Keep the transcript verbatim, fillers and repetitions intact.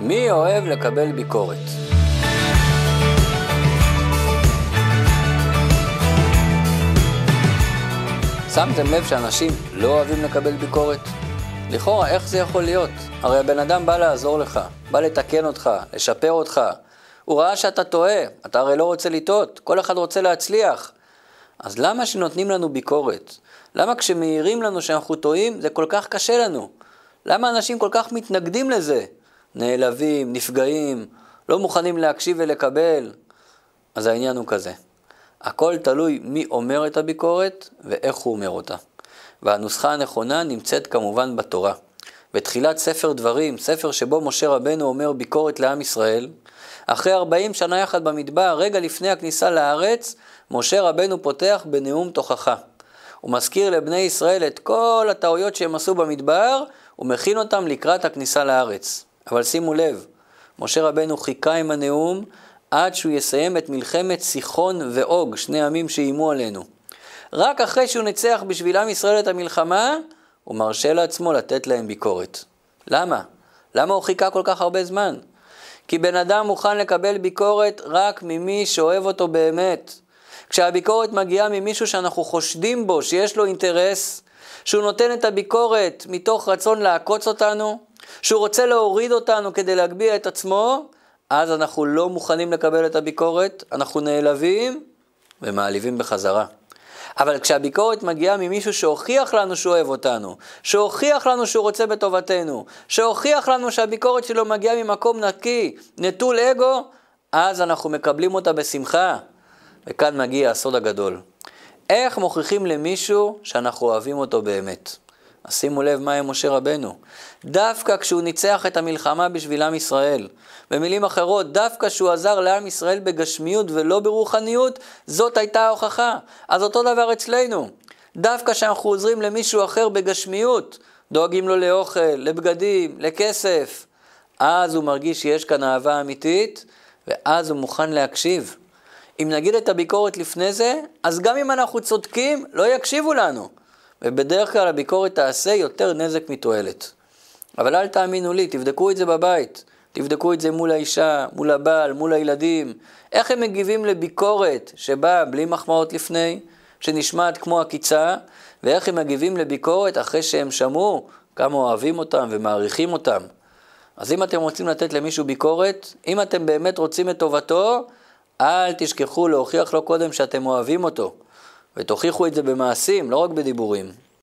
מי אוהב לקבל ביקורת? שמתם לב שאנשים לא אוהבים לקבל ביקורת? לכאורה, איך זה יכול להיות? הרי הבן אדם בא לעזור לך, בא לתקן אותך, לשפר אותך. הוא ראה שאתה טועה, אתה הרי לא רוצה לטעות, כל אחד רוצה להצליח. אז למה שנותנים לנו ביקורת? למה כשמעירים לנו שאנחנו טועים, זה כל כך קשה לנו? למה אנשים כל כך מתנגדים לזה? נעלבים, נפגעים, לא מוכנים להקשיב ולקבל. אז העניין הוא כזה. הכל תלוי מי אומר את הביקורת ואיך הוא אומר אותה. והנוסחה הנכונה נמצאת כמובן בתורה. בתחילת ספר דברים, ספר שבו משה רבנו אומר ביקורת לעם ישראל, אחרי ארבעים שנה יחד במדבר, רגע לפני הכניסה לארץ, משה רבנו פותח בנאום תוכחה. הוא מזכיר לבני ישראל את כל הטעויות שהם עשו במדבר, ומכין אותם לקראת הכניסה לארץ. אבל שימו לב, משה רבנו חיכה עם הנאום עד שהוא יסיים את מלחמת סיחון ואוג, שני עמים שאיימו עלינו. רק אחרי שהוא ניצח בשביל עם ישראל את המלחמה, הוא מרשה לעצמו לתת להם ביקורת. למה? למה הוא חיכה כל כך הרבה זמן? כי בן אדם מוכן לקבל ביקורת רק ממי שאוהב אותו באמת. כשהביקורת מגיעה ממישהו שאנחנו חושדים בו, שיש לו אינטרס, שהוא נותן את הביקורת מתוך רצון לעקוץ אותנו, שהוא רוצה להוריד אותנו כדי להגביע את עצמו, אז אנחנו לא מוכנים לקבל את הביקורת, אנחנו נעלבים ומעליבים בחזרה. אבל כשהביקורת מגיעה ממישהו שהוכיח לנו שהוא אוהב אותנו, שהוכיח לנו שהוא רוצה בטובתנו, שהוכיח לנו שהביקורת שלו מגיעה ממקום נקי, נטול אגו, אז אנחנו מקבלים אותה בשמחה. וכאן מגיע הסוד הגדול. איך מוכיחים למישהו שאנחנו אוהבים אותו באמת? אז שימו לב מה עם משה רבנו. דווקא כשהוא ניצח את המלחמה בשביל עם ישראל, במילים אחרות, דווקא כשהוא עזר לעם ישראל בגשמיות ולא ברוחניות, זאת הייתה ההוכחה. אז אותו דבר אצלנו. דווקא כשאנחנו עוזרים למישהו אחר בגשמיות, דואגים לו לאוכל, לבגדים, לכסף, אז הוא מרגיש שיש כאן אהבה אמיתית, ואז הוא מוכן להקשיב. אם נגיד את הביקורת לפני זה, אז גם אם אנחנו צודקים, לא יקשיבו לנו. ובדרך כלל הביקורת תעשה יותר נזק מתועלת. אבל אל תאמינו לי, תבדקו את זה בבית, תבדקו את זה מול האישה, מול הבעל, מול הילדים. איך הם מגיבים לביקורת שבאה בלי מחמאות לפני, שנשמעת כמו הקיצה, ואיך הם מגיבים לביקורת אחרי שהם שמעו כמה אוהבים אותם ומעריכים אותם. אז אם אתם רוצים לתת למישהו ביקורת, אם אתם באמת רוצים את טובתו, אל תשכחו להוכיח לו קודם שאתם אוהבים אותו. ותוכיחו את זה במעשים, לא רק בדיבורים.